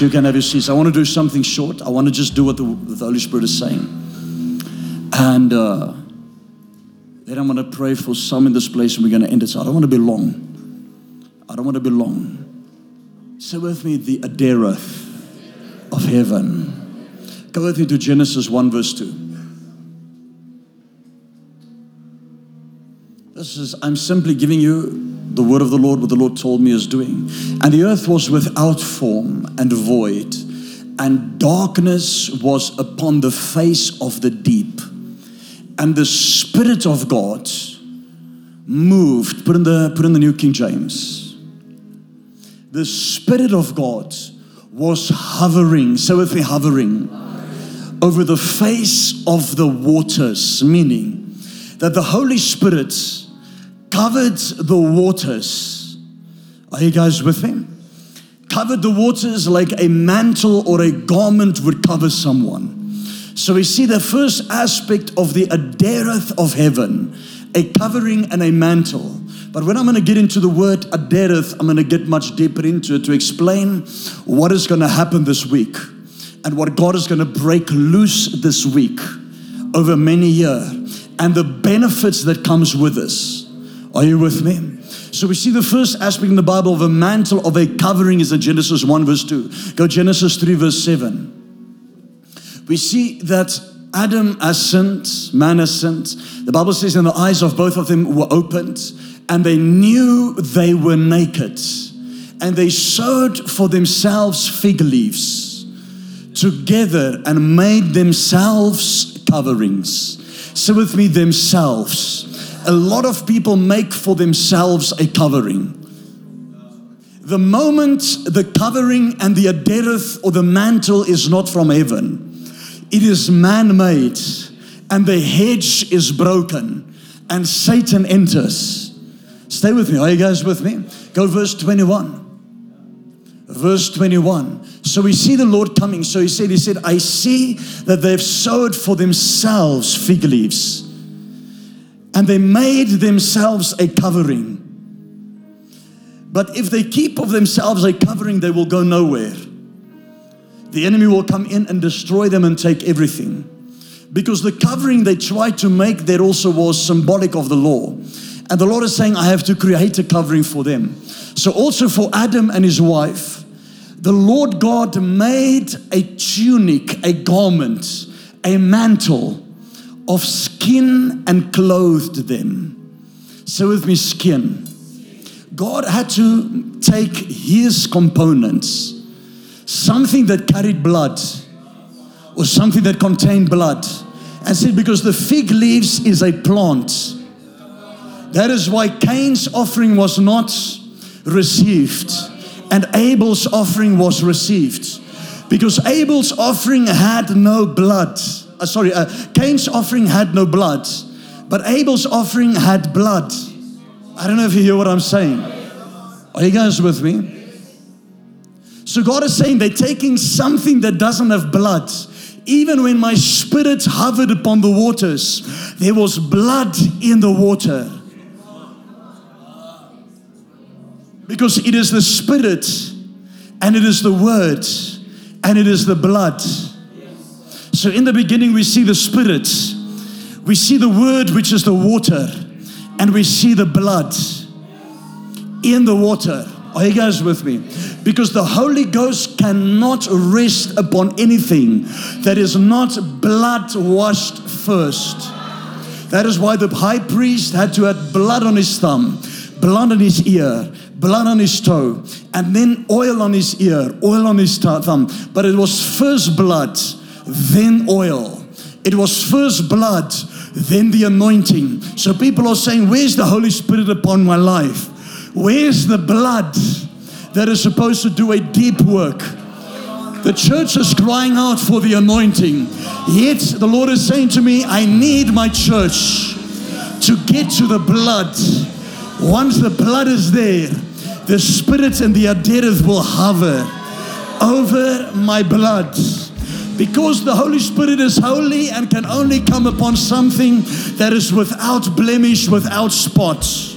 You can have your seats. I want to do something short. I want to just do what the Holy Spirit is saying. And then I'm going to pray for some in this place and we're going to end it. So I don't want to be long. I don't want to be long. Say with me, the Addereth of heaven. Go with me to Genesis 1 verse 2. I'm simply giving you the word of the Lord, what the Lord told me is doing. And the earth was without form and void, and darkness was upon the face of the deep. And the Spirit of God moved. Put in the New King James. The Spirit of God was hovering. Say with me, hovering. Over the face of the waters, meaning that the Holy Spirit covered the waters. Are you guys with me? Covered the waters like a mantle or a garment would cover someone. So we see the first aspect of the Addereth of heaven, a covering and a mantle. But when I'm going to get into the word Addereth, I'm going to get much deeper into it to explain what is going to happen this week and what God is going to break loose this week over many years and the benefits that comes with this. Are you with me? So we see the first aspect in the Bible of a mantle, of a covering, is in Genesis 1 verse 2. Go Genesis 3 verse 7. We see that Adam has sinned, man has sinned. The Bible says, and the eyes of both of them were opened, and they knew they were naked. And they sewed for themselves fig leaves together and made themselves coverings. Say with me, themselves. A lot of people make for themselves a covering. The moment the covering and the Addereth or the mantle is not from heaven, it is man-made, and the hedge is broken and Satan enters. Stay with me. Are you guys with me? Go verse 21. Verse 21. So we see the Lord coming. So he said, I see that they've sowed for themselves fig leaves, and they made themselves a covering. But if they keep of themselves a covering, they will go nowhere. The enemy will come in and destroy them and take everything. Because the covering they tried to make there also was symbolic of the law. And the Lord is saying, I have to create a covering for them. So also for Adam and his wife, the Lord God made a tunic, a garment, a mantle of skin and clothed them. Say with me, skin. God had to take his components, something that carried blood or something that contained blood, and said, because the fig leaves is a plant. That is why Cain's offering was not received and Abel's offering was received, because Abel's offering had no blood. Cain's offering had no blood, but Abel's offering had blood. I don't know if you hear what I'm saying. Are you guys with me? So God is saying they're taking something that doesn't have blood. Even when my Spirit hovered upon the waters, there was blood in the water. Because it is the Spirit, and it is the Word, and it is the blood. So in the beginning, we see the Spirit, we see the Word, which is the water, and we see the blood in the water. Are you guys with me? Because the Holy Ghost cannot rest upon anything that is not blood washed first. That is why the high priest had to add blood on his thumb, blood on his ear, blood on his toe, and then oil on his ear, oil on his thumb. But it was first blood, then oil. It was first blood, then the anointing. So people are saying, where's the Holy Spirit upon my life? Where's the blood that is supposed to do a deep work? The church is crying out for the anointing. Yet the Lord is saying to me, I need my church to get to the blood. Once the blood is there, the Spirit and the Addereth will hover over my blood. Because the Holy Spirit is holy and can only come upon something that is without blemish, without spots.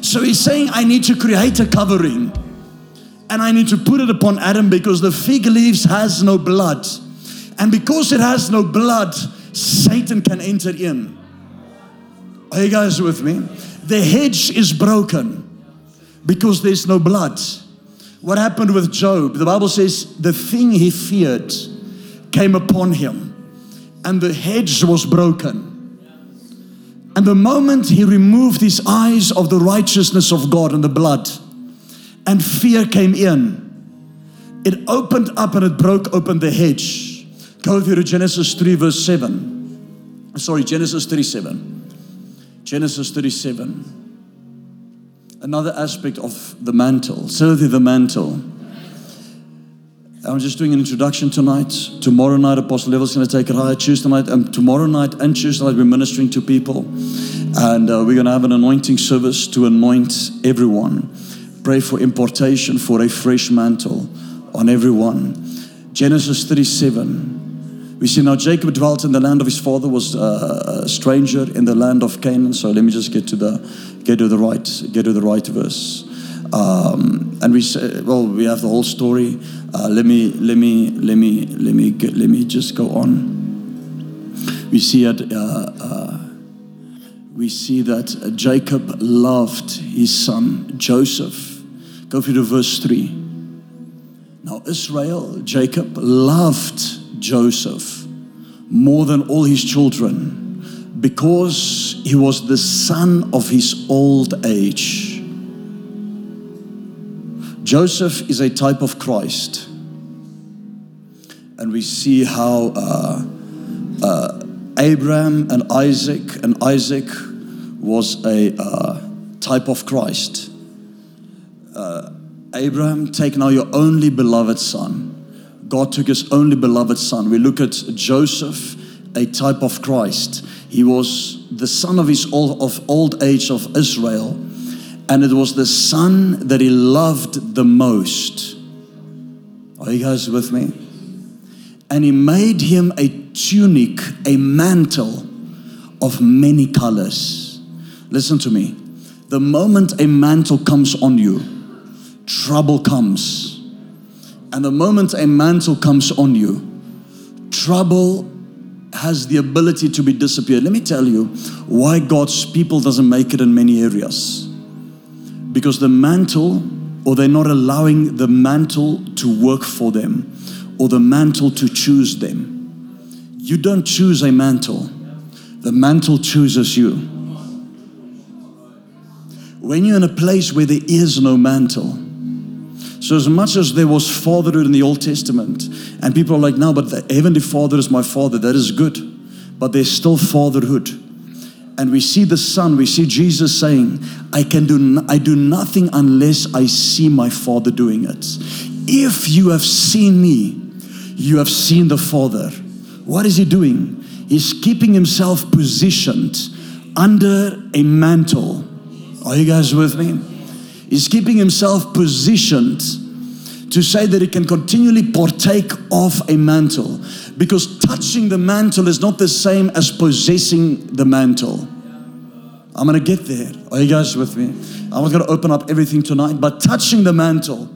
So he's saying, I need to create a covering. and I need to put it upon Adam because the fig leaves has no blood. And because it has no blood, Satan can enter in. Are you guys with me? The hedge is broken because there's no blood. What happened with Job? The Bible says the thing he feared came upon him and the hedge was broken. And the moment he removed his eyes of the righteousness of God and the blood, and fear came in, it opened up and it broke open the hedge. Go through to Genesis 3 verse 7. Sorry, Genesis 37. Genesis 37. Another aspect of the mantle. So the mantle. I'm just doing an introduction tonight. Tomorrow night, Apostle Level is going to take it higher. Tuesday night, tomorrow night and Tuesday night, we're ministering to people. And we're going to have an anointing service to anoint everyone. Pray for importation, for a fresh mantle on everyone. Genesis 37. We see now Jacob dwelt in the land of his father, was a stranger in the land of Canaan. So let me just get to the right verse. And we say, well, we have the whole story. Let me just go on. We see that Jacob loved his son Joseph. Go through to verse 3. Now Israel, Jacob loved Joseph more than all his children because he was the son of his old age. Joseph is a type of Christ, and we see how Abraham and Isaac was a type of Christ. Abraham, take now your only beloved son. God took his only beloved son. We look at Joseph, a type of Christ. He was the son of his old age of Israel. And it was the son that he loved the most. Are you guys with me? And he made him a tunic, a mantle of many colors. Listen to me. The moment a mantle comes on you, trouble comes. And the moment a mantle comes on you, trouble has the ability to be disappeared. Let me tell you why God's people doesn't make it in many areas. Because the mantle, or they're not allowing the mantle to work for them, or the mantle to choose them. You don't choose a mantle. The mantle chooses you. When you're in a place where there is no mantle, so as much as there was fatherhood in the Old Testament, and people are like, no, but the Heavenly Father is my Father, that is good. But there's still fatherhood. And we see the Son, we see Jesus saying, I do nothing unless I see my Father doing it. If you have seen me, you have seen the Father. What is he doing? He's keeping himself positioned under a mantle. Are you guys with me? He's keeping himself positioned to say that he can continually partake of a mantle. Because touching the mantle is not the same as possessing the mantle. I'm going to get there. Are you guys with me? I'm not going to open up everything tonight. But touching the mantle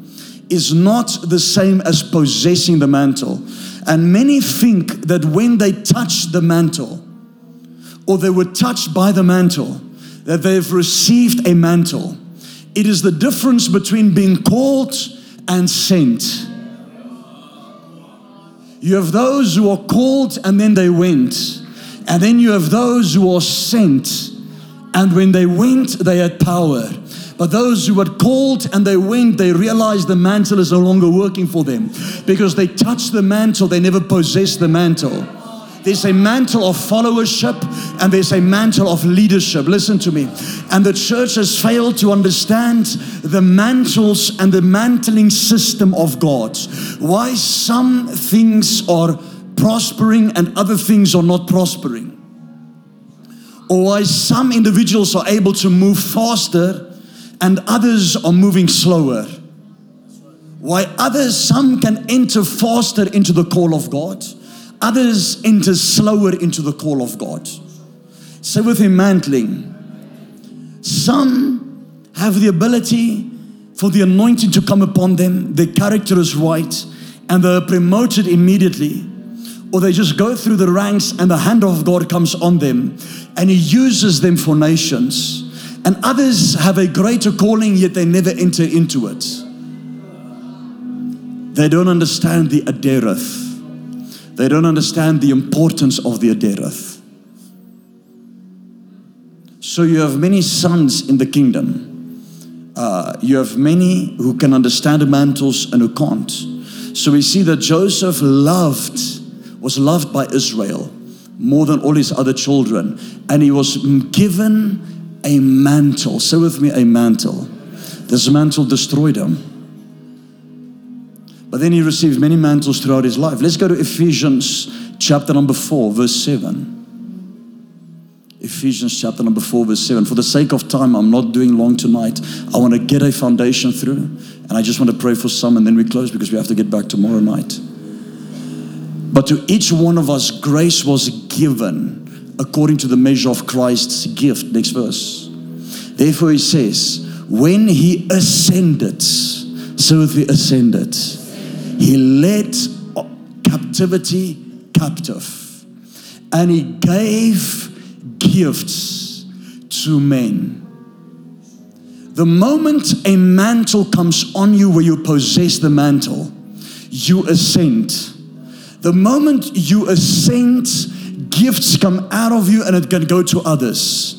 is not the same as possessing the mantle. And many think that when they touch the mantle, or they were touched by the mantle, that they've received a mantle. It is the difference between being called and sent. You have those who are called and then they went. And then you have those who are sent. And when they went, they had power. But those who were called and they went, they realized the mantle is no longer working for them. Because they touched the mantle, they never possessed the mantle. There's a mantle of followership and there's a mantle of leadership. Listen to me. And the church has failed to understand the mantles and the mantling system of God. Why some things are prospering and other things are not prospering. Or why some individuals are able to move faster and others are moving slower. Why some can enter faster into the call of God. Others enter slower into the call of God. So with him mantling, some have the ability for the anointing to come upon them, their character is right, and they're promoted immediately. Or they just go through the ranks and the hand of God comes on them and He uses them for nations. And others have a greater calling, yet they never enter into it. They don't understand the Addereth. They don't understand the importance of the Addereth. So you have many sons in the kingdom. You have many who can understand the mantles and who can't. So we see that Joseph was loved by Israel more than all his other children. And he was given a mantle. Say with me, a mantle. This mantle destroyed him. But then he received many mantles throughout his life. Let's go to Ephesians chapter number 4, verse 7. Ephesians chapter number 4, verse 7. For the sake of time, I'm not doing long tonight. I want to get a foundation through. And I just want to pray for some and then we close because we have to get back tomorrow night. But to each one of us, grace was given according to the measure of Christ's gift. Next verse. Therefore, he says, when he ascended, so with me, ascended, he led captivity captive, and he gave gifts to men. The moment a mantle comes on you where you possess the mantle, you ascend. The moment you ascend, gifts come out of you and it can go to others.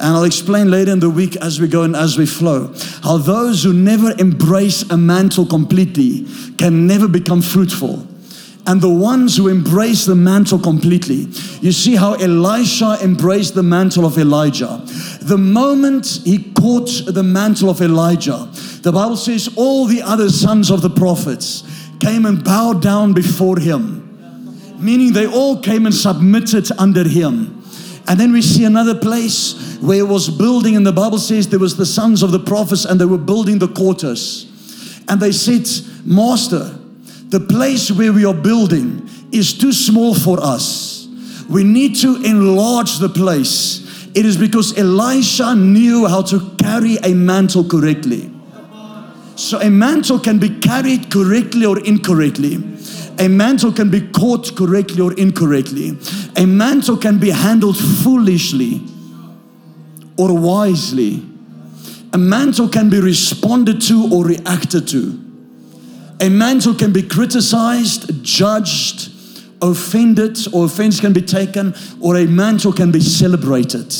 And I'll explain later in the week as we go and as we flow, how those who never embrace a mantle completely can never become fruitful. And the ones who embrace the mantle completely, you see how Elisha embraced the mantle of Elijah. The moment he caught the mantle of Elijah, the Bible says all the other sons of the prophets came and bowed down before him. Meaning they all came and submitted under him. And then we see another place where it was building, and the Bible says there was the sons of the prophets and they were building the quarters. And they said, Master, the place where we are building is too small for us. We need to enlarge the place. It is because Elisha knew how to carry a mantle correctly. So a mantle can be carried correctly or incorrectly. A mantle can be caught correctly or incorrectly. A mantle can be handled foolishly or wisely. A mantle can be responded to or reacted to. A mantle can be criticized, judged, offended, or offense can be taken, or a mantle can be celebrated.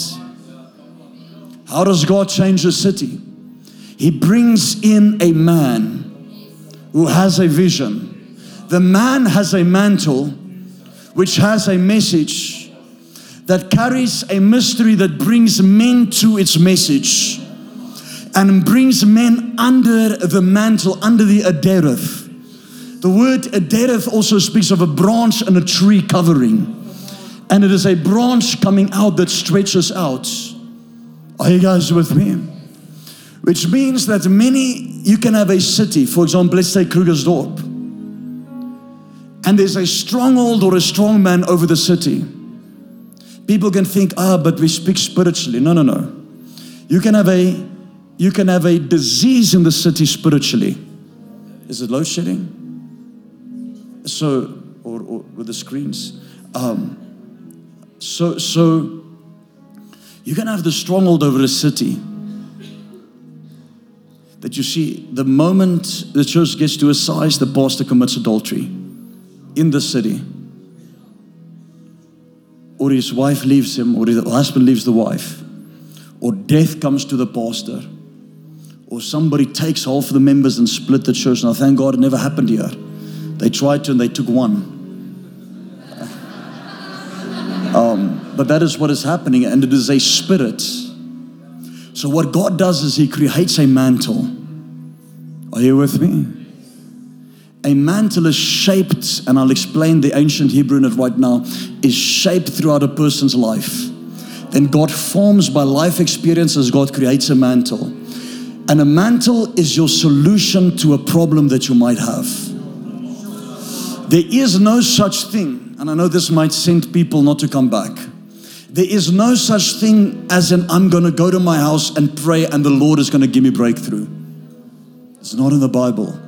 How does God change a city? He brings in a man who has a vision. The man has a mantle which has a message that carries a mystery that brings men to its message and brings men under the mantle, under the Addereth. The word Addereth also speaks of a branch and a tree covering. And it is a branch coming out that stretches out. Are you guys with me? Which means that you can have a city, for example, let's say Krugersdorp. And there's a stronghold or a strong man over the city. People can think, but we speak spiritually. No. You can have a disease in the city spiritually. Is it load shedding? So, or with the screens. So you can have the stronghold over a city. That you see, the moment the church gets to a size, the pastor commits adultery in the city. Or his wife leaves him, or the husband leaves the wife. Or death comes to the pastor. Or somebody takes half the members and split the church. Now, thank God it never happened here. They tried to and they took one. But that is what is happening, and it is a spirit. So what God does is He creates a mantle. Are you with me? A mantle is shaped, and I'll explain the ancient Hebrew in it right now, is shaped throughout a person's life. Then God forms by life experiences, God creates a mantle. And a mantle is your solution to a problem that you might have. There is no such thing, and I know this might send people not to come back. There is no such thing as I'm going to go to my house and pray and the Lord is going to give me breakthrough. It's not in the Bible.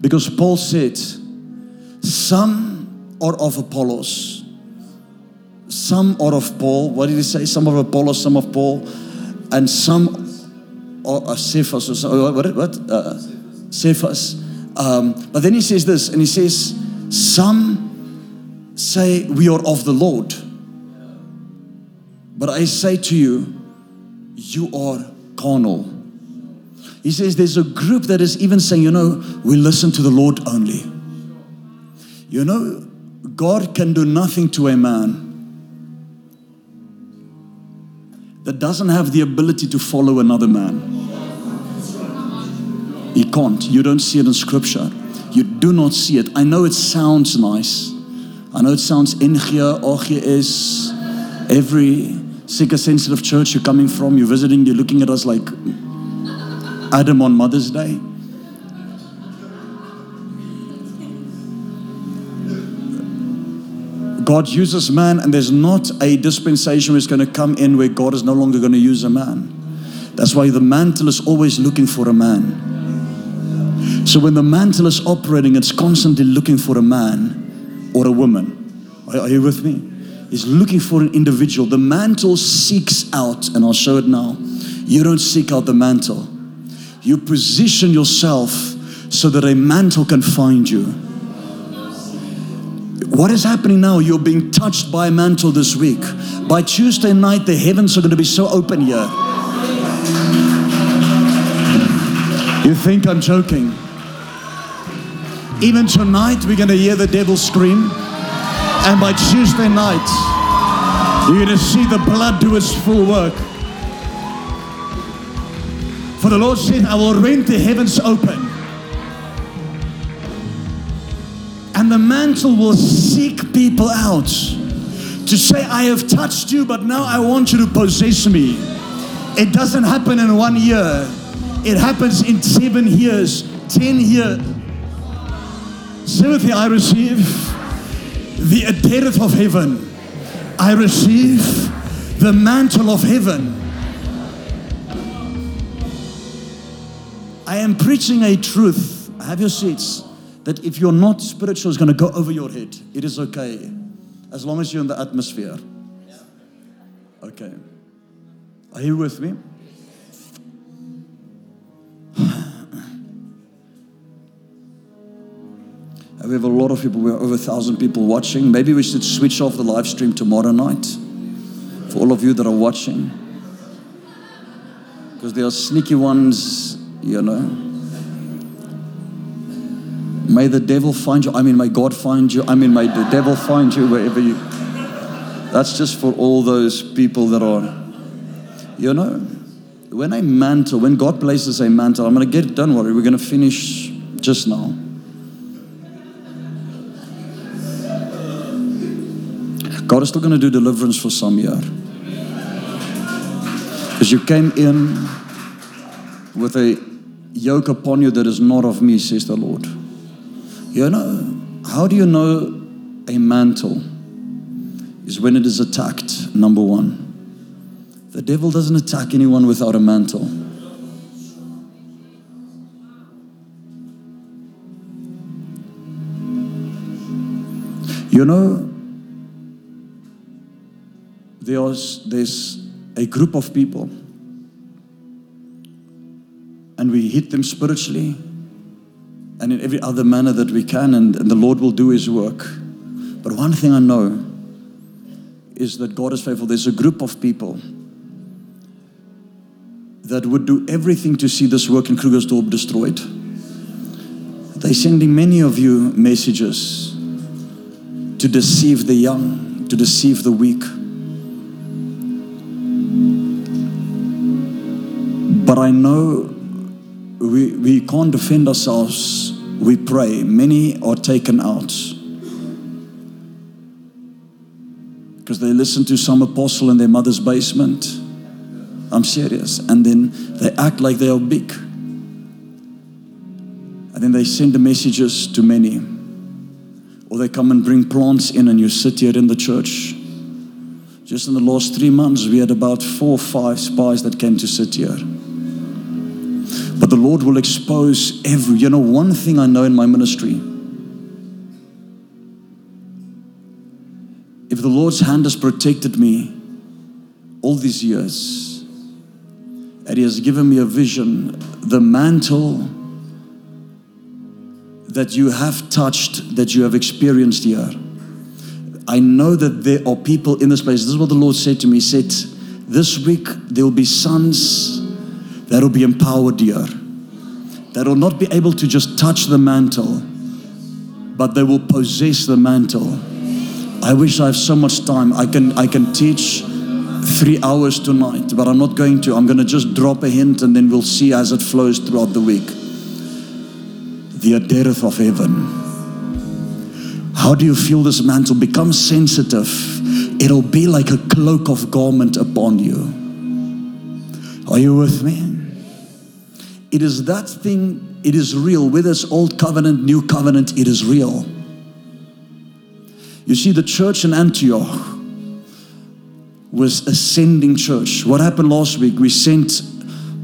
Because Paul said, some are of Apollos, some are of Paul. What did he say? Some of Apollos, some of Paul, and some are of Cephas. Or some, what? Cephas. But then he says this, and he says, some say we are of the Lord. But I say to you, you are carnal. He says there's a group that is even saying, you know, we listen to the Lord only. You know, God can do nothing to a man that doesn't have the ability to follow another man. He can't. You don't see it in Scripture. You do not see it. I know it sounds nice. I know it sounds is every seeker-sensitive church you're coming from, you're visiting, you're looking at us like Adam on Mother's Day. God uses man, and there's not a dispensation that's going to come in where God is no longer going to use a man. That's why the mantle is always looking for a man. So when the mantle is operating, it's constantly looking for a man or a woman. Are you with me? It's looking for an individual. The mantle seeks out, and I'll show it now. You don't seek out the mantle. You position yourself so that a mantle can find you. What is happening now? You're being touched by a mantle this week. By Tuesday night, the heavens are going to be so open here. You think I'm joking? Even tonight, we're going to hear the devil scream. And by Tuesday night, you're going to see the blood do its full work. For the Lord said, I will rend the heavens open. And the mantle will seek people out to say, I have touched you, but now I want you to possess me. It doesn't happen in 1 year. It happens in 7 years, 10 years. Sympathy, I receive the Addereth of heaven. I receive the mantle of heaven. I am preaching a truth. Have your seats. That if you're not spiritual, it's going to go over your head. It is okay. As long as you're in the atmosphere. Okay. Are you with me? We have a lot of people. We have over 1,000 people watching. Maybe we should switch off the live stream tomorrow night. For all of you that are watching. Because there are sneaky ones, you know. May the devil find you. I mean, may God find you. I mean, may the devil find you wherever you... That's just for all those people that are... You know, when a mantle, when God places a mantle, I'm going to get it done. Don't worry, we're going to finish just now. God is still going to do deliverance for some year. Because you came in with a yoke upon you that is not of me, says the Lord. You know, how do you know a mantle is when it is attacked, number one. The devil doesn't attack anyone without a mantle. You know, there's a group of people and we hit them spiritually. And in every other manner that we can, and the Lord will do His work. But one thing I know is that God is faithful. There's a group of people that would do everything to see this work in Krugersdorp destroyed. They're sending many of you messages to deceive the young, to deceive the weak. But I know we can't defend ourselves. We pray. Many are taken out because they listen to some apostle in their mother's basement. I'm serious. And then they act like they are big. And then they send the messages to many. Or they come and bring plants in and you sit here in the church. Just in the last 3 months, we had about 4 or 5 spies that came to sit here. But the Lord will expose every, one thing I know in my ministry. If the Lord's hand has protected me all these years, and He has given me a vision, the mantle that you have touched, that you have experienced here, I know that there are people in this place. This is what the Lord said to me. He said, this week there will be sons that will be empowered here, that will not be able to just touch the mantle, but they will possess the mantle. I wish I have so much time. I can teach 3 hours tonight, but I'm not going to. I'm going to just drop a hint and then we'll see as it flows throughout the week. The Addereth of heaven. How do you feel this mantle? Become sensitive. It'll be like a cloak of garment upon you. Are you with me? It is that thing, it is real. Whether it's old covenant, new covenant, it is real. You see, the church in Antioch was ascending church. What happened last week? We sent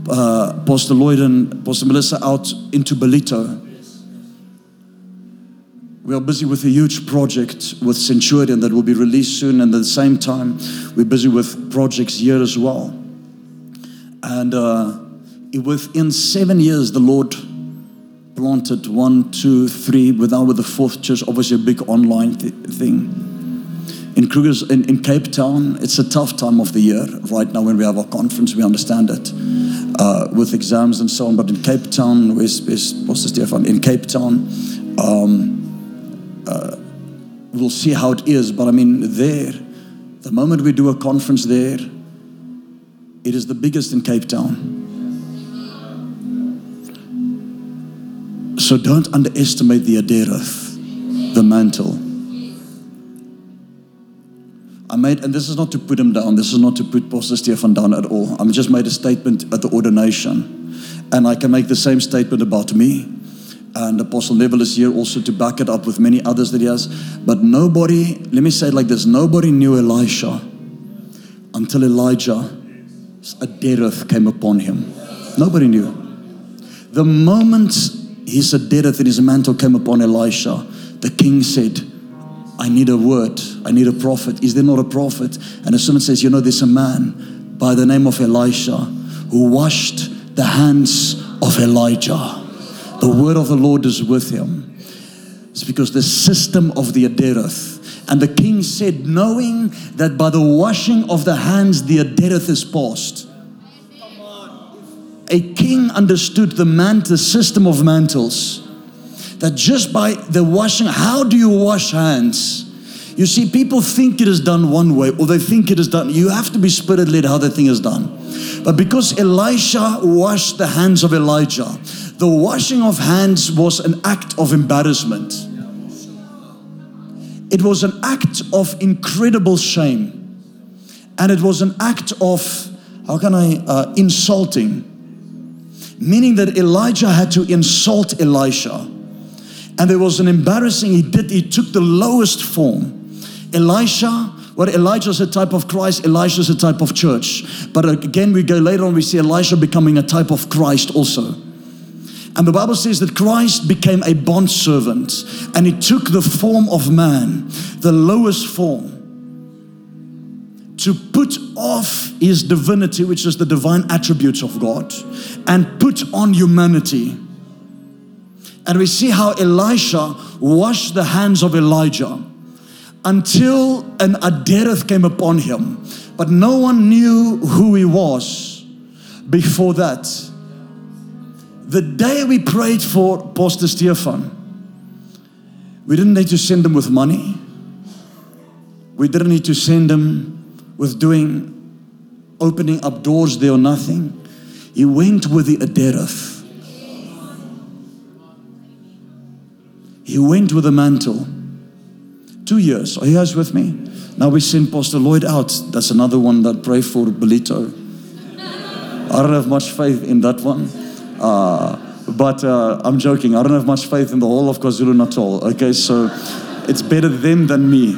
Pastor Lloyd and Pastor Melissa out into Ballito. We are busy with a huge project with Centurion that will be released soon, and at the same time, we're busy with projects here as well. And within 7 years, the Lord planted 1, 2, 3, with the fourth church, obviously a big online thing. In Cape Town, it's a tough time of the year. Right now when we have our conference, we understand it. With exams and so on, but in Cape Town, where's Pastor Stephan? In Cape Town, we'll see how it is, but I mean there, the moment we do a conference there, it is the biggest in Cape Town. So don't underestimate the Addereth, the mantle. And this is not to put him down. This is not to put Pastor Stephan down at all. I just made a statement at the ordination. And I can make the same statement about me. And Apostle Level is here also to back it up with many others that he has. But nobody, let me say it like this, nobody knew Elisha until Elijah's Addereth came upon him. Nobody knew. The moment his Addereth and his mantle came upon Elisha, the king said, I need a word. I need a prophet. Is there not a prophet? And as someone says, there's a man by the name of Elisha who washed the hands of Elijah. The word of the Lord is with him. It's because the system of the Addereth. And the king said, knowing that by the washing of the hands, the Addereth is passed. A king understood the system of mantles. That just by the washing, how do you wash hands? You see, people think it is done one way, or they think it is done. You have to be spirit-led how the thing is done. But because Elisha washed the hands of Elijah, the washing of hands was an act of embarrassment. It was an act of incredible shame. And it was an act of, insulting. Meaning that Elijah had to insult Elisha. And there was an embarrassing he took the lowest form. Elijah is a type of Christ, Elisha is a type of church. But again, we go later on, we see Elisha becoming a type of Christ also. And the Bible says that Christ became a bondservant and he took the form of man, the lowest form, to put off his divinity, which is the divine attributes of God, and put on humanity. And we see how Elisha washed the hands of Elijah until an Addereth came upon him. But no one knew who he was before that. The day we prayed for Pastor Stephan, we didn't need to send him with money. We didn't need to send him with opening up doors there or nothing. He went with the Addereth. He went with a mantle. 2 years. Are you guys with me? Now we send Pastor Lloyd out. That's another one that pray for Ballito. I don't have much faith in that one. But I'm joking. I don't have much faith in the whole of KwaZulu-Natal. Okay, so it's better them than me.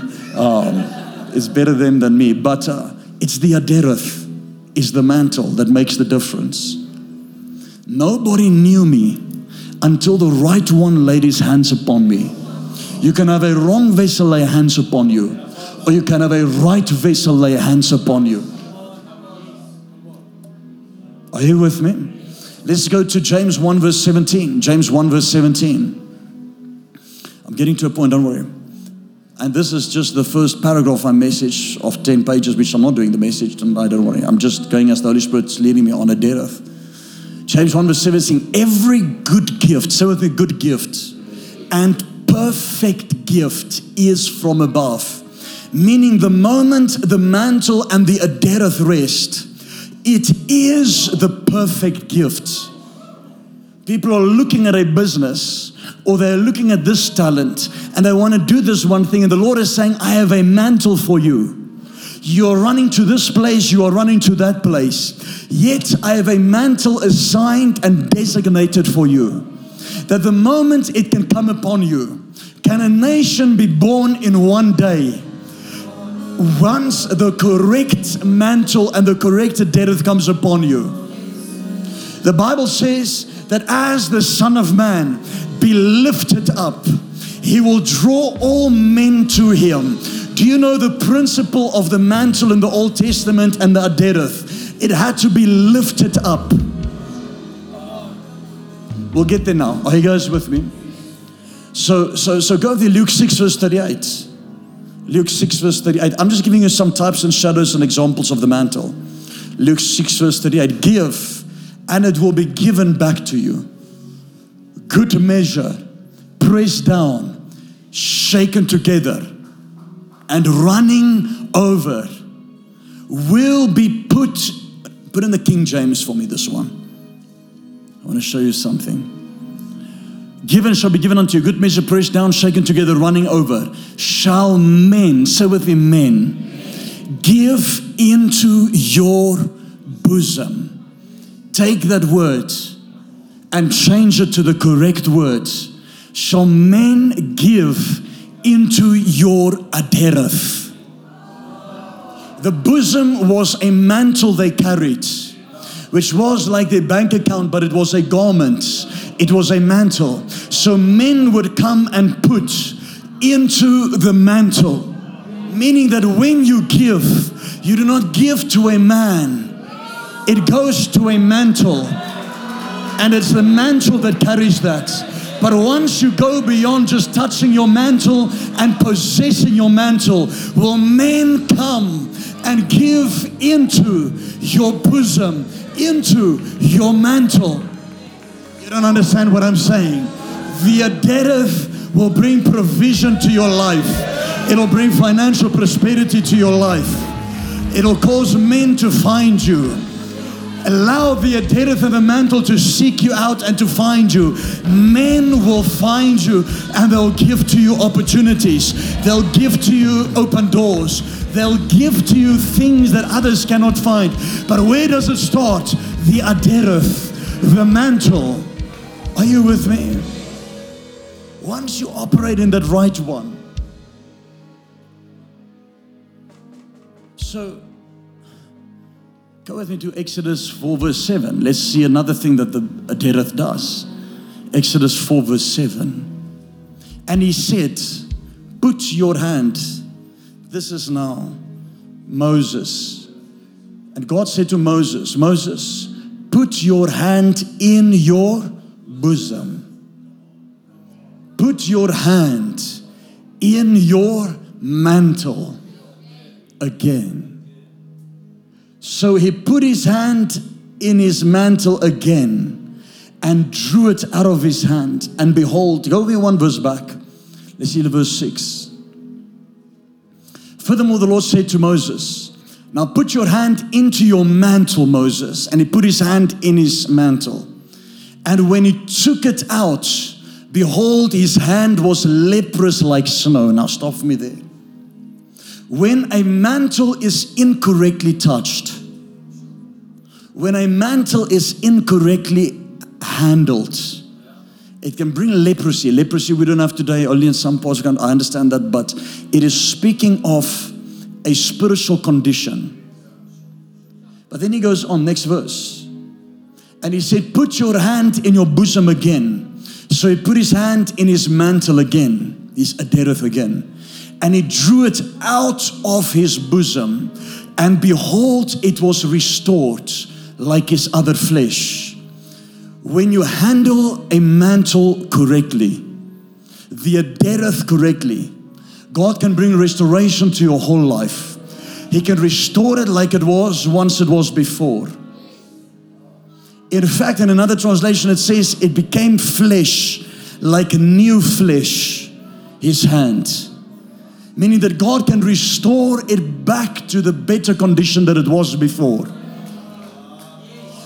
It's better them than me. But it's the Addereth, is the mantle that makes the difference. Nobody knew me until the right one laid his hands upon me. You can have a wrong vessel lay hands upon you, or you can have a right vessel lay hands upon you. Are you with me? Let's go to James 1 verse 17. James 1 verse 17. I'm getting to a point, don't worry. And this is just the first paragraph of my message of 10 pages, which I'm not doing the message tonight, don't worry. I'm just going as the Holy Spirit's leading me on Addereth. James 1 verse 17. Every good gift, say with me, good gift, and perfect gift is from above. Meaning the moment the mantle and the Addereth rest, it is the perfect gift. People are looking at a business, or they're looking at this talent, and they want to do this one thing, and the Lord is saying, I have a mantle for you. You're running to this place, you are running to that place. Yet I have a mantle assigned and designated for you, that the moment it can come upon you. Can a nation be born in one day? Once the correct mantle and the correct Addereth comes upon you. The Bible says that as the Son of Man be lifted up, He will draw all men to Him. Do you know the principle of the mantle in the Old Testament and the Addereth? It had to be lifted up. We'll get there now. Are you guys with me? So go to Luke 6 verse 38. Luke 6 verse 38. I'm just giving you some types and shadows and examples of the mantle. Luke 6 verse 38. Give, and it will be given back to you. Good measure, pressed down, shaken together, and running over, will be put. Put in the King James for me this one. I want to show you something. Given shall be given unto you, good measure, pressed down, shaken together, running over. Shall men, say with me, men, amen, give into your bosom. Take that word and change it to the correct word. Shall men give into your Addereth? The bosom was a mantle they carried, which was like their bank account, but it was a garment. It was a mantle. So men would come and put into the mantle. Meaning that when you give, you do not give to a man. It goes to a mantle. And it's the mantle that carries that. But once you go beyond just touching your mantle and possessing your mantle, will men come and give into your bosom, into your mantle. You don't understand what I'm saying. The Addereth will bring provision to your life. It'll bring financial prosperity to your life. It'll cause men to find you. Allow the Addereth and the mantle to seek you out and to find you. Men will find you and they'll give to you opportunities. They'll give to you open doors. They'll give to you things that others cannot find. But where does it start? The Addereth, the mantle. Are you with me? Once you operate in that right one. So, go with me to Exodus 4 verse 7. Let's see another thing that the Addereth does. Exodus 4 verse 7. And he said, put your hand. This is now Moses. And God said to Moses, Moses, put your hand in your bosom. Put your hand in your mantle again. So he put his hand in his mantle again and drew it out of his hand. And behold, go over one verse back. Let's see the verse 6. Furthermore, the Lord said to Moses, now put your hand into your mantle, Moses. And he put his hand in his mantle. And when he took it out, behold, his hand was leprous like snow. Now stop me there. When a mantle is incorrectly touched, when a mantle is incorrectly handled, it can bring leprosy. Leprosy we don't have today, only in some parts of the country. I understand that, but it is speaking of a spiritual condition. But then he goes on, next verse. And he said, put your hand in your bosom again. So he put his hand in his mantle again, his Addereth again. And he drew it out of his bosom. And behold, it was restored like his other flesh. When you handle a mantle correctly, the Addereth correctly, God can bring restoration to your whole life. He can restore it like it was once it was before. In fact, in another translation, it says, it became flesh, like new flesh, his hand. Meaning that God can restore it back to the better condition that it was before.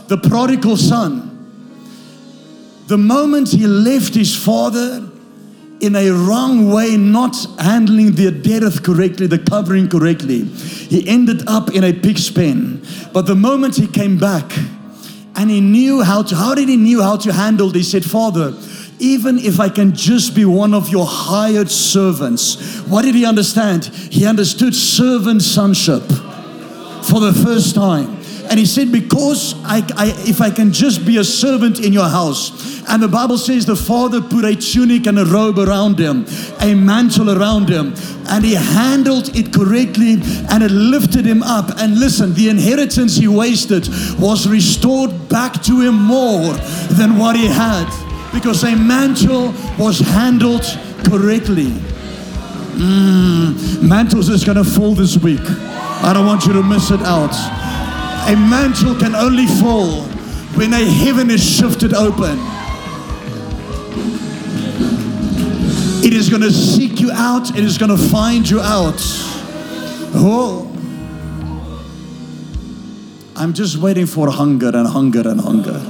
The prodigal son, the moment he left his father in a wrong way, not handling the Addereth correctly, the covering correctly, he ended up in a pig's pen. But the moment he came back and he knew how to handle this, he said, Father, even if I can just be one of your hired servants. What did he understand? He understood servant sonship for the first time. And he said, because if I can just be a servant in your house. And the Bible says the father put a tunic and a robe around him, a mantle around him, and he handled it correctly and it lifted him up. And listen, the inheritance he wasted was restored back to him more than what he had. Because a mantle was handled correctly. Mantles is going to fall this week. I don't want you to miss it out. A mantle can only fall when a heaven is shifted open. It is going to seek you out. It is going to find you out. Oh, I'm just waiting for hunger and hunger and hunger.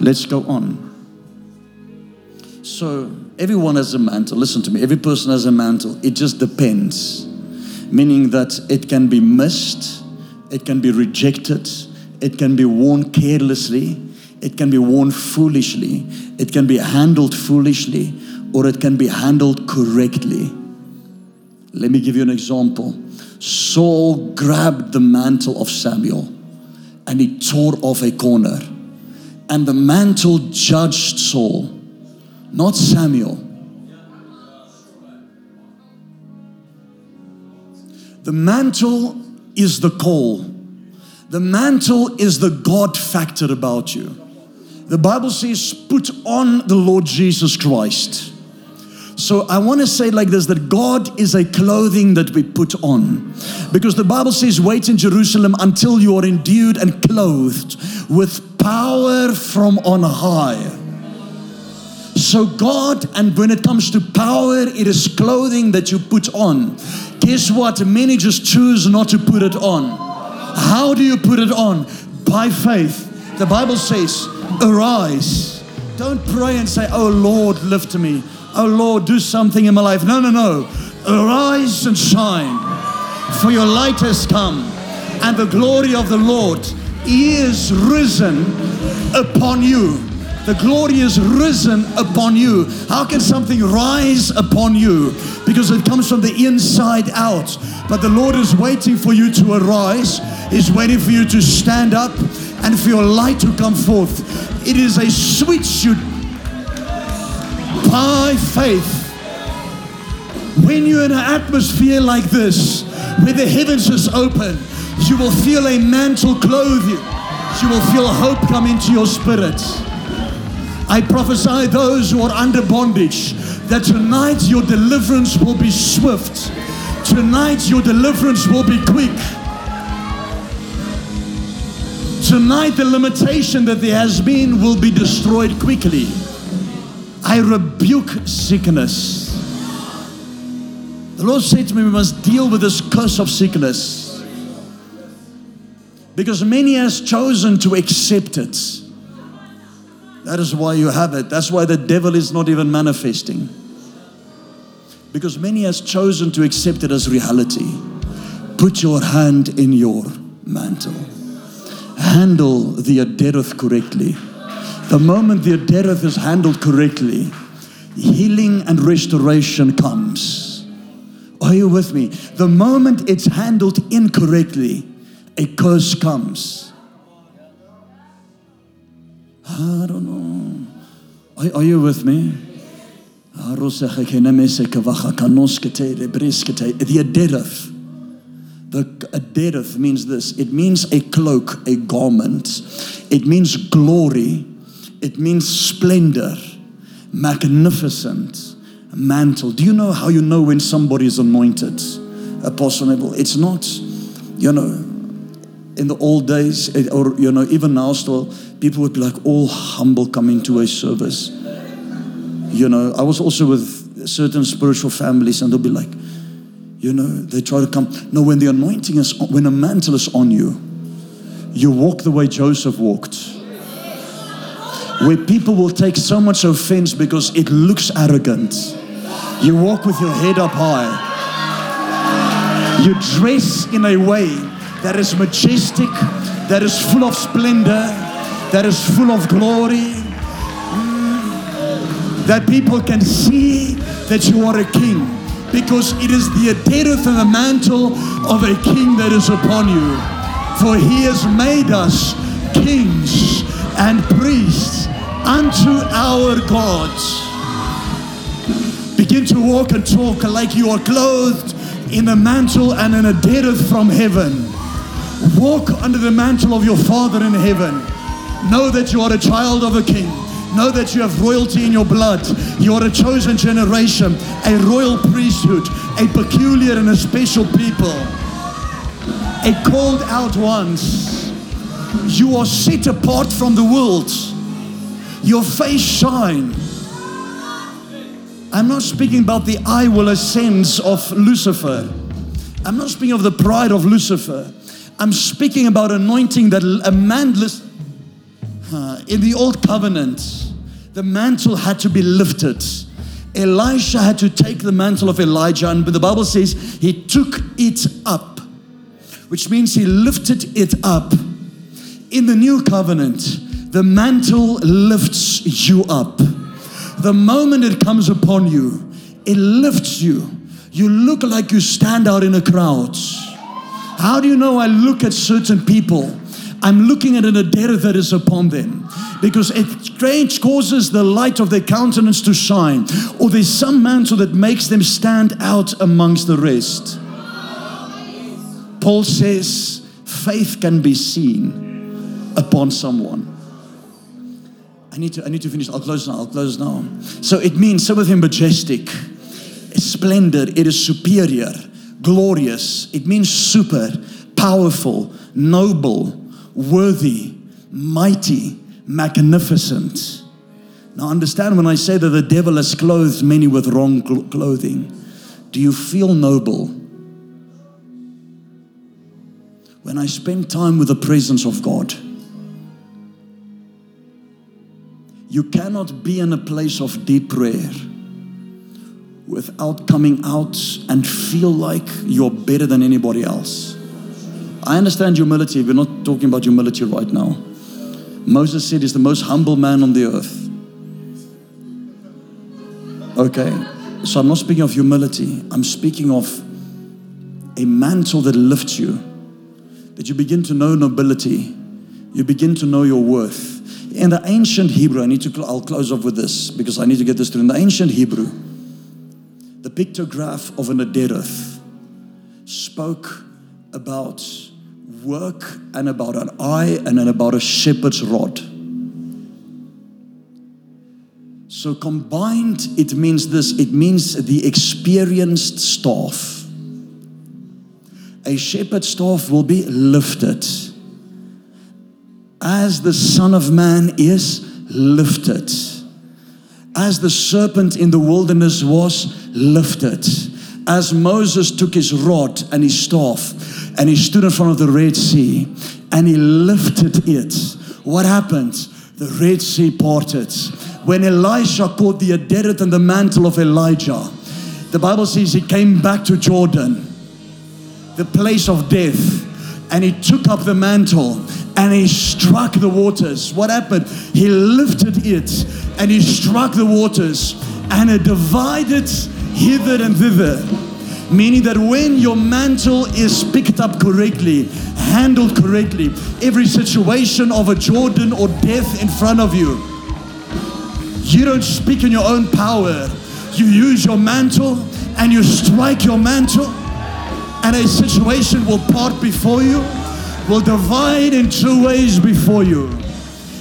Let's go on. So everyone has a mantle. Listen to me. Every person has a mantle. It just depends. Meaning that it can be missed. It can be rejected. It can be worn carelessly. It can be worn foolishly. It can be handled foolishly. Or it can be handled correctly. Let me give you an example. Saul grabbed the mantle of Samuel. And he tore off a corner. And the mantle judged Saul. Not Samuel. The mantle is the call. The mantle is the God factor about you. The Bible says, put on the Lord Jesus Christ. So I want to say like this, that God is a clothing that we put on. Because the Bible says, wait in Jerusalem until you are endued and clothed with power from on high. So God, and when it comes to power, it is clothing that you put on. Guess what? Many just choose not to put it on. How do you put it on? By faith. The Bible says, arise. Don't pray and say, oh Lord, lift me. Oh Lord, do something in my life. No. Arise and shine, for your light has come, and the glory of the Lord is risen upon you. The glory is risen upon you. How can something rise upon you? Because it comes from the inside out. But the Lord is waiting for you to arise. He's waiting for you to stand up and for your light to come forth. It is a sweet shoot by faith. When you're in an atmosphere like this, where the heavens is open, you will feel a mantle clothe you. You will feel hope come into your spirit. I prophesy those who are under bondage, that tonight your deliverance will be swift. Tonight your deliverance will be quick. Tonight the limitation that there has been will be destroyed quickly. I rebuke sickness. The Lord said to me, we must deal with this curse of sickness. Because many has chosen to accept it. That is why you have it. That's why the devil is not even manifesting. Because many has chosen to accept it as reality. Put your hand in your mantle. Handle the Addereth correctly. The moment the Addereth is handled correctly, healing and restoration comes. Are you with me? The moment it's handled incorrectly, a curse comes. I don't know. Are you with me? The Addereth means this. It means a cloak, a garment. It means glory. It means splendor, magnificent, mantle. Do you know how you know when somebody is anointed? Apostle Level. It's not, in the old days, or, even now still, people would be like all humble coming to a service. I was also with certain spiritual families and they'll be like, they try to come. No, when the anointing is on, when a mantle is on you, you walk the way Joseph walked. Where people will take so much offense because it looks arrogant. You walk with your head up high. You dress in a way that is majestic, that is full of splendor, that is full of glory, that people can see that you are a king, because it is the Addereth and the mantle of a king that is upon you. For he has made us kings and priests unto our God. Begin to walk and talk like you are clothed in the mantle and an Addereth from heaven. Walk under the mantle of your Father in heaven. Know that you are a child of a king. Know that you have royalty in your blood. You are a chosen generation, a royal priesthood, a peculiar and a special people, a called out ones. You are set apart from the world. Your face shine. I'm not speaking about the I will ascends of Lucifer. I'm not speaking of the pride of Lucifer. I'm speaking about anointing that a man in the old covenant, the mantle had to be lifted. Elisha had to take the mantle of Elijah, and the Bible says he took it up, which means he lifted it up. In the new covenant, the mantle lifts you up. The moment it comes upon you, it lifts you. You look like you stand out in a crowd. How do you know? I look at certain people. I'm looking at an Addereth that is upon them, because it causes the light of their countenance to shine, or there's some mantle that makes them stand out amongst the rest. Paul says, faith can be seen upon someone. I need to finish. I'll close now. So it means something majestic, splendor. It is superior, glorious. It means super, powerful, noble, worthy, mighty, magnificent. Now understand when I say that the devil has clothed many with wrong clothing. Do you feel noble? When I spend time with the presence of God, you cannot be in a place of deep prayer without coming out and feel like you're better than anybody else. I understand humility. We're not talking about humility right now. Moses said he's the most humble man on the earth. Okay, so I'm not speaking of humility. I'm speaking of a mantle that lifts you, that you begin to know nobility. You begin to know your worth. In the ancient Hebrew, I'll close off with this because I need to get this through. In the ancient Hebrew, the pictograph of an Addereth spoke about work and about an eye and about a shepherd's rod. So combined, it means this. It means the experienced staff. A shepherd's staff will be lifted. As the Son of Man is lifted, as the serpent in the wilderness was lifted, as Moses took his rod and his staff and he stood in front of the Red Sea and he lifted it, what happened? The Red Sea parted. When Elisha caught the Addereth and the mantle of Elijah, the Bible says he came back to Jordan, the place of death, and he took up the mantle and he struck the waters. What happened? He lifted it and he struck the waters and it divided hither and thither. Meaning that when your mantle is picked up correctly, handled correctly every situation of a Jordan or death in front of you. You don't speak in your own power. You use your mantle and you strike your mantle, and a situation will part before you, will divide in two ways before you.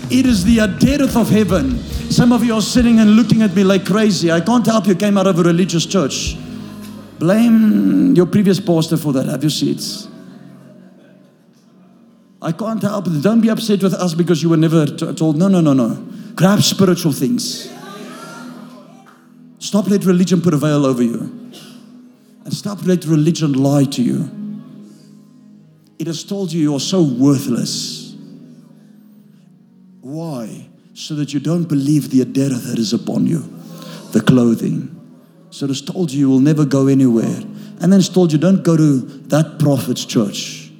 It is the Addereth of heaven. Some of you are sitting and looking at me like crazy. I can't help you came out of a religious church. Blame your previous pastor for that. Have your seats. I can't help it. Don't be upset with us because you were never told. No. Grab spiritual things. Stop let religion prevail over you. And stop let religion lie to you. It has told you are so worthless. Why? So that you don't believe the Addereth that is upon you. The clothing. So it's told you will never go anywhere. And then it's told you don't go to that prophet's church.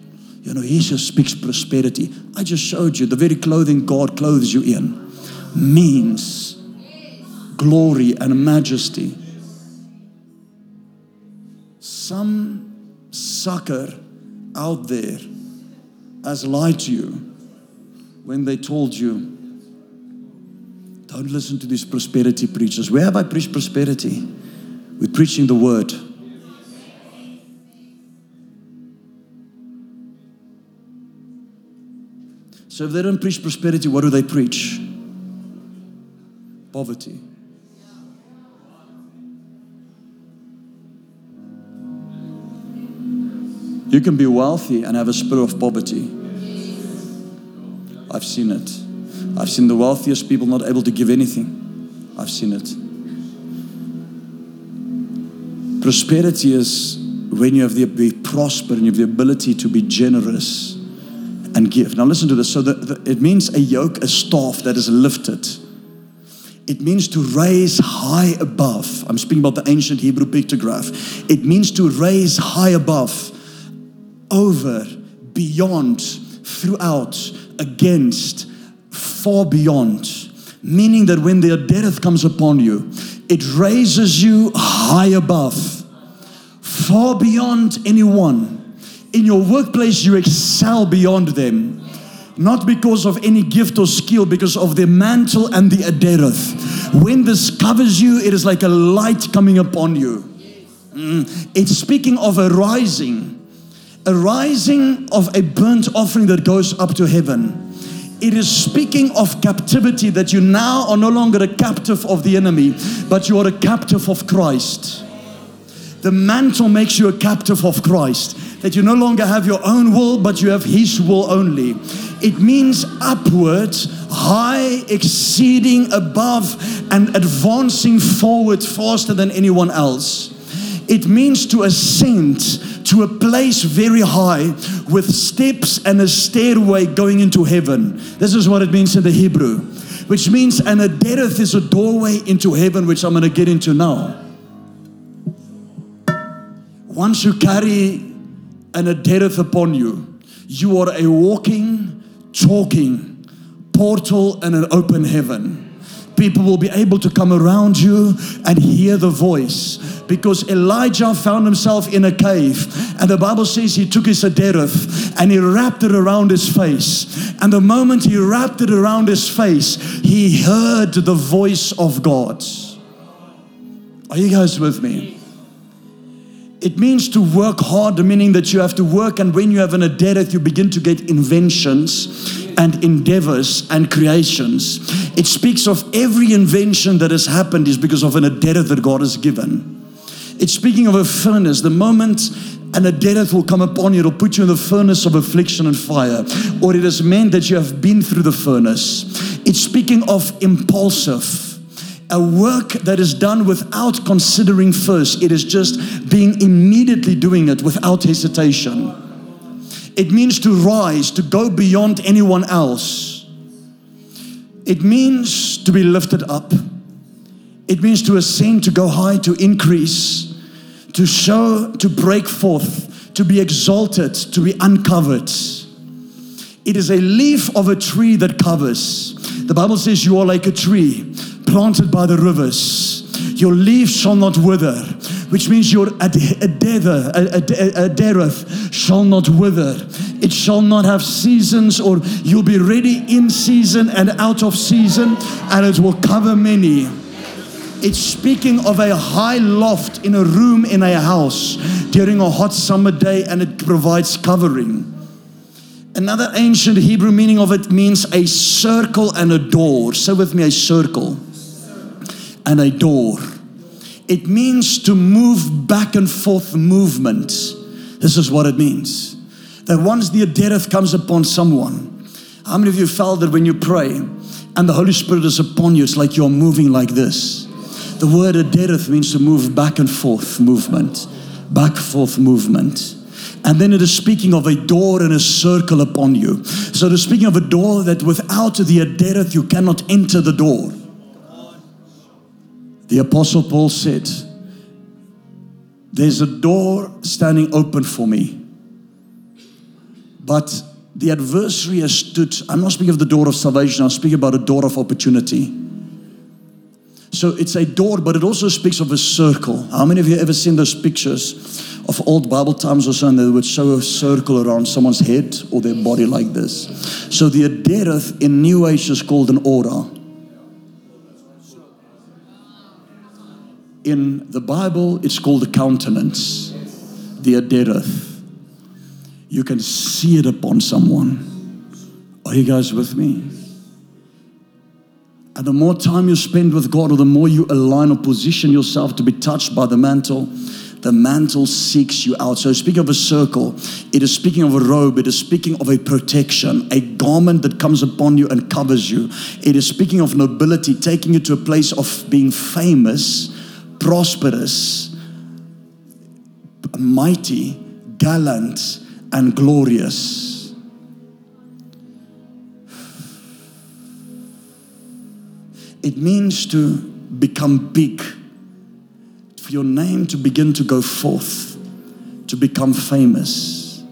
You know, he just speaks prosperity. I just showed you the very clothing God clothes you in means glory and majesty. Some sucker out there has lied to you when they told you, don't listen to these prosperity preachers. Where have I preached prosperity? We're preaching the word. So if they don't preach prosperity, what do they preach? Poverty. You can be wealthy and have a spirit of poverty. I've seen it. I've seen the wealthiest people not able to give anything. I've seen it. Prosperity is when you have the prosper and you have the ability to be generous and give. Now listen to this. So it means a yoke, a staff that is lifted. It means to raise high above. I'm speaking about the ancient Hebrew pictograph. It means to raise high above, over, beyond, throughout, against, far beyond. Meaning that when the Addereth comes upon you, it raises you high above, far beyond anyone. In your workplace, you excel beyond them. Not because of any gift or skill, because of the mantle and the Addereth. When this covers you, it is like a light coming upon you. It's speaking of a rising. A rising of a burnt offering that goes up to heaven. It is speaking of captivity, that you now are no longer a captive of the enemy, but you are a captive of Christ. The mantle makes you a captive of Christ, that you no longer have your own will, but you have His will only. It means upward, high, exceeding above, and advancing forward faster than anyone else. It means to ascend to a place very high with steps and a stairway going into heaven. This is what it means in the Hebrew, which means an Addereth is a doorway into heaven, which I'm going to get into now. Once you carry an Addereth upon you, you are a walking, talking portal and an open heaven. People will be able to come around you and hear the voice, because Elijah found himself in a cave, and the Bible says he took his Addereth and he wrapped it around his face, and the moment he wrapped it around his face, he heard the voice of God. Are you guys with me? It means to work hard, meaning that you have to work, and when you have an Addereth, you begin to get inventions and endeavors and creations. It speaks of every invention that has happened is because of an Addereth that God has given. It's speaking of a furnace. The moment an Addereth will come upon you, it'll put you in the furnace of affliction and fire, or it has meant that you have been through the furnace. It's speaking of impulsive. A work that is done without considering first. It is just being immediately doing it without hesitation. It means to rise, to go beyond anyone else. It means to be lifted up. It means to ascend, to go high, to increase, to show, to break forth, to be exalted, to be uncovered. It is a leaf of a tree that covers. The Bible says you are like a tree planted by the rivers. Your leaf shall not wither, which means your Addereth shall not wither. It shall not have seasons, or you'll be ready in season and out of season, and it will cover many. It's speaking of a high loft in a room in a house during a hot summer day, and it provides covering. Another ancient Hebrew meaning of it means a circle and a door. Say with me, a circle and a door. It means to move back and forth movement. This is what it means. That once the Addereth comes upon someone, how many of you felt that when you pray and the Holy Spirit is upon you, it's like you're moving like this? The word Addereth means to move back and forth movement, back forth movement. And then it is speaking of a door and a circle upon you. So it is speaking of a door that without the Addereth, you cannot enter the door. The Apostle Paul said, there's a door standing open for me, but the adversary has stood. I'm not speaking of the door of salvation. I'm speaking about a door of opportunity. So it's a door, but it also speaks of a circle. How many of you have ever seen those pictures of old Bible times or so, and they would show a circle around someone's head or their body like this? So the Addereth in New Age is called an aura. In the Bible, it's called a countenance, the Addereth. You can see it upon someone. Are you guys with me? And the more time you spend with God, or the more you align or position yourself to be touched by the mantle seeks you out. So speaking of a circle, it is speaking of a robe. It is speaking of a protection, a garment that comes upon you and covers you. It is speaking of nobility, taking you to a place of being famous, prosperous, mighty, gallant, and glorious. It means to become big, for your name to begin to go forth, to become famous.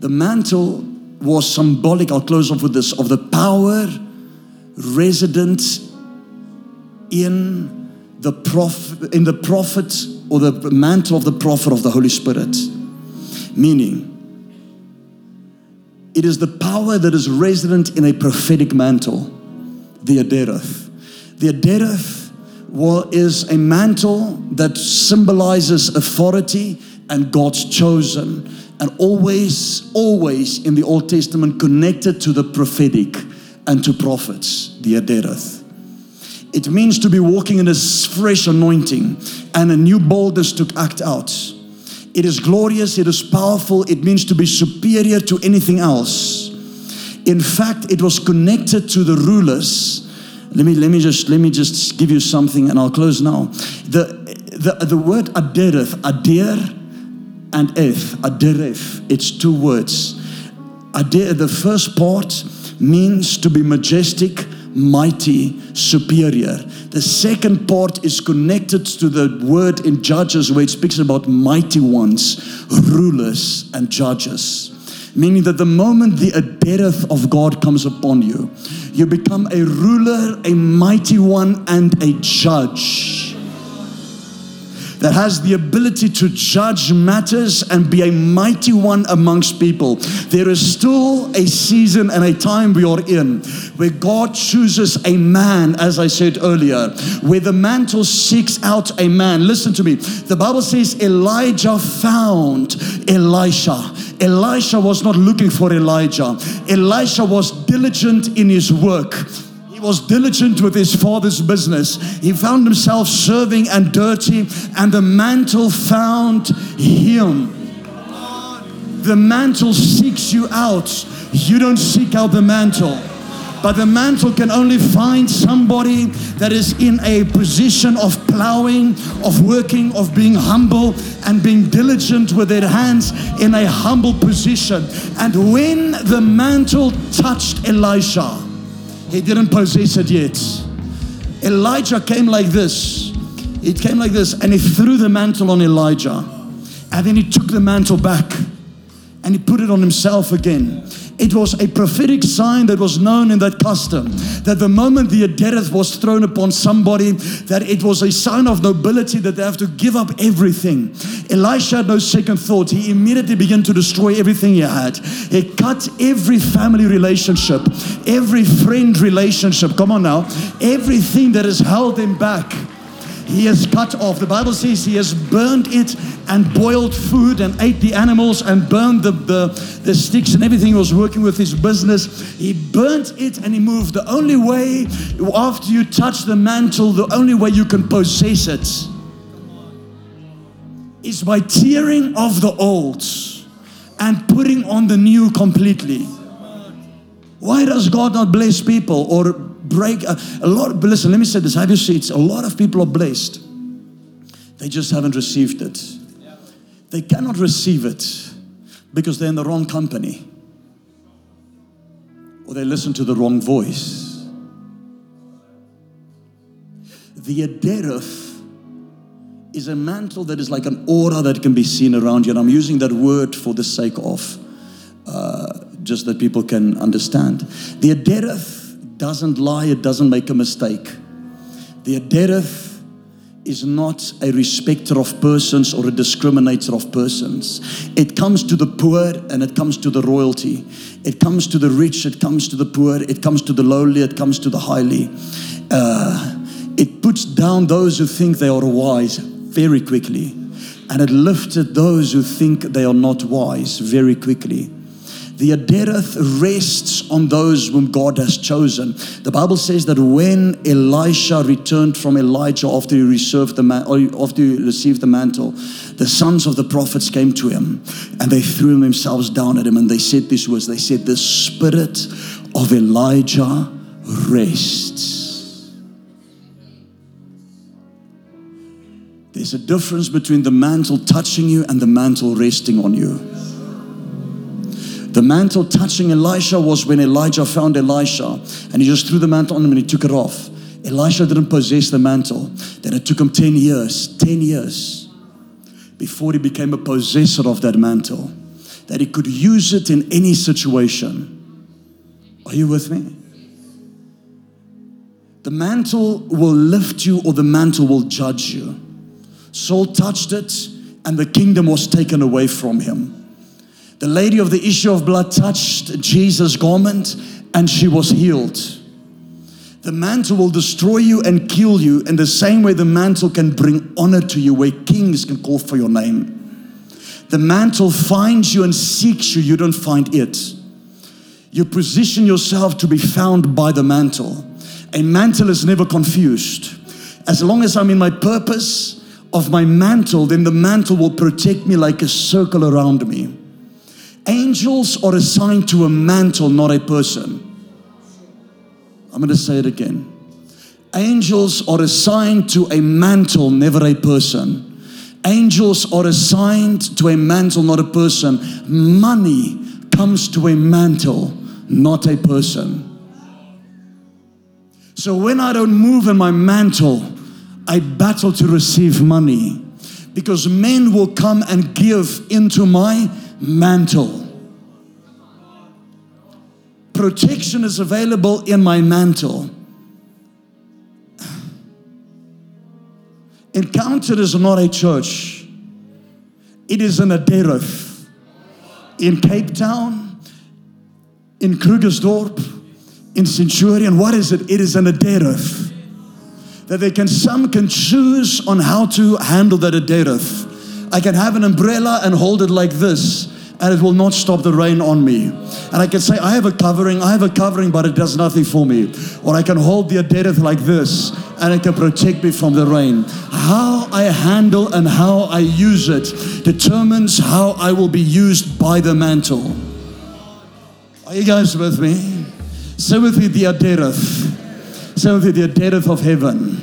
The mantle was symbolic, I'll close off with this, of the power resident in the prophet, or the mantle of the prophet of the Holy Spirit. Meaning, it is the power that is resident in a prophetic mantle. The Addereth. The Addereth is a mantle that symbolizes authority and God's chosen, and always, always in the Old Testament connected to the prophetic and to prophets, the Addereth. It means to be walking in a fresh anointing and a new boldness to act out. It is glorious, it is powerful, it means to be superior to anything else. In fact, it was connected to the rulers. Let me just give you something, and I'll close now. The word Addereth, Adder and Eth, Addereth. It's two words. Adder, the first part means to be majestic, mighty, superior. The second part is connected to the word in Judges, where it speaks about mighty ones, rulers, and judges. Meaning that the moment the Addereth of God comes upon you, you become a ruler, a mighty one, and a judge that has the ability to judge matters and be a mighty one amongst people. There is still a season and a time we are in where God chooses a man, as I said earlier, where the mantle seeks out a man. Listen to me. The Bible says Elijah found Elisha. Elisha was not looking for Elijah. Elisha was diligent in his work. He was diligent with his father's business. He found himself serving and dirty, and the mantle found him. The mantle seeks you out. You don't seek out the mantle. But the mantle can only find somebody that is in a position of plowing, of working, of being humble and being diligent with their hands in a humble position. And when the mantle touched Elisha, he didn't possess it yet. Elijah came like this. It came like this, and he threw the mantle on Elijah. And then he took the mantle back and he put it on himself again. It was a prophetic sign that was known in that custom, that the moment the Addereth was thrown upon somebody, that it was a sign of nobility that they have to give up everything. Elisha had no second thought. He immediately began to destroy everything he had. He cut every family relationship, every friend relationship. Come on now. Everything that has held him back, he has cut off. The Bible says he has burned it and boiled food and ate the animals and burned the sticks and everything. He was working with his business. He burnt it and he moved. The only way, after you touch the mantle, the only way you can possess it is by tearing off the old and putting on the new completely. Why does God not bless people or break a lot? Listen, let me say this. Have your seats. A lot of people are blessed. They just haven't received it. They cannot receive it because they're in the wrong company, or they listen to the wrong voice. The Addereth is a mantle that is like an aura that can be seen around you. And I'm using that word for the sake of just that people can understand. The Addereth doesn't lie. It doesn't make a mistake. The Addereth is not a respecter of persons or a discriminator of persons. It comes to the poor and it comes to the royalty. It comes to the rich. It comes to the poor. It comes to the lowly. It comes to the highly. It puts down those who think they are wise very quickly. And it lifted those who think they are not wise very quickly. The Addereth rests on those whom God has chosen. The Bible says that when Elisha returned from Elijah after he received the mantle, the sons of the prophets came to him and they threw themselves down at him and they said these words. They said, "The spirit of Elijah rests." There's a difference between the mantle touching you and the mantle resting on you. The mantle touching Elisha was when Elijah found Elisha and he just threw the mantle on him and he took it off. Elisha didn't possess the mantle. Then it took him 10 years before he became a possessor of that mantle, that he could use it in any situation. Are you with me? The mantle will lift you or the mantle will judge you. Saul touched it and the kingdom was taken away from him. The lady of the issue of blood touched Jesus' garment and she was healed. The mantle will destroy you and kill you in the same way the mantle can bring honor to you, where kings can call for your name. The mantle finds you and seeks you. You don't find it. You position yourself to be found by the mantle. A mantle is never confused. As long as I'm in my purpose of my mantle, then the mantle will protect me like a circle around me. Angels are assigned to a mantle, not a person. I'm going to say it again. Angels are assigned to a mantle, never a person. Angels are assigned to a mantle, not a person. Money comes to a mantle, not a person. So when I don't move in my mantle, I battle to receive money, because men will come and give into my mantle. Protection is available in my mantle. Encounter is not a church. It is an Addereth. In Cape Town, in Krugersdorp, in Centurion, what is it? It is an Addereth. That some can choose on how to handle that Addereth. I can have an umbrella and hold it like this and it will not stop the rain on me. And I can say, I have a covering, but it does nothing for me. Or I can hold the Addereth like this and it can protect me from the rain. How I handle and how I use it determines how I will be used by the mantle. Are you guys with me? Say with me, the Addereth. Say with me, the Addereth of heaven.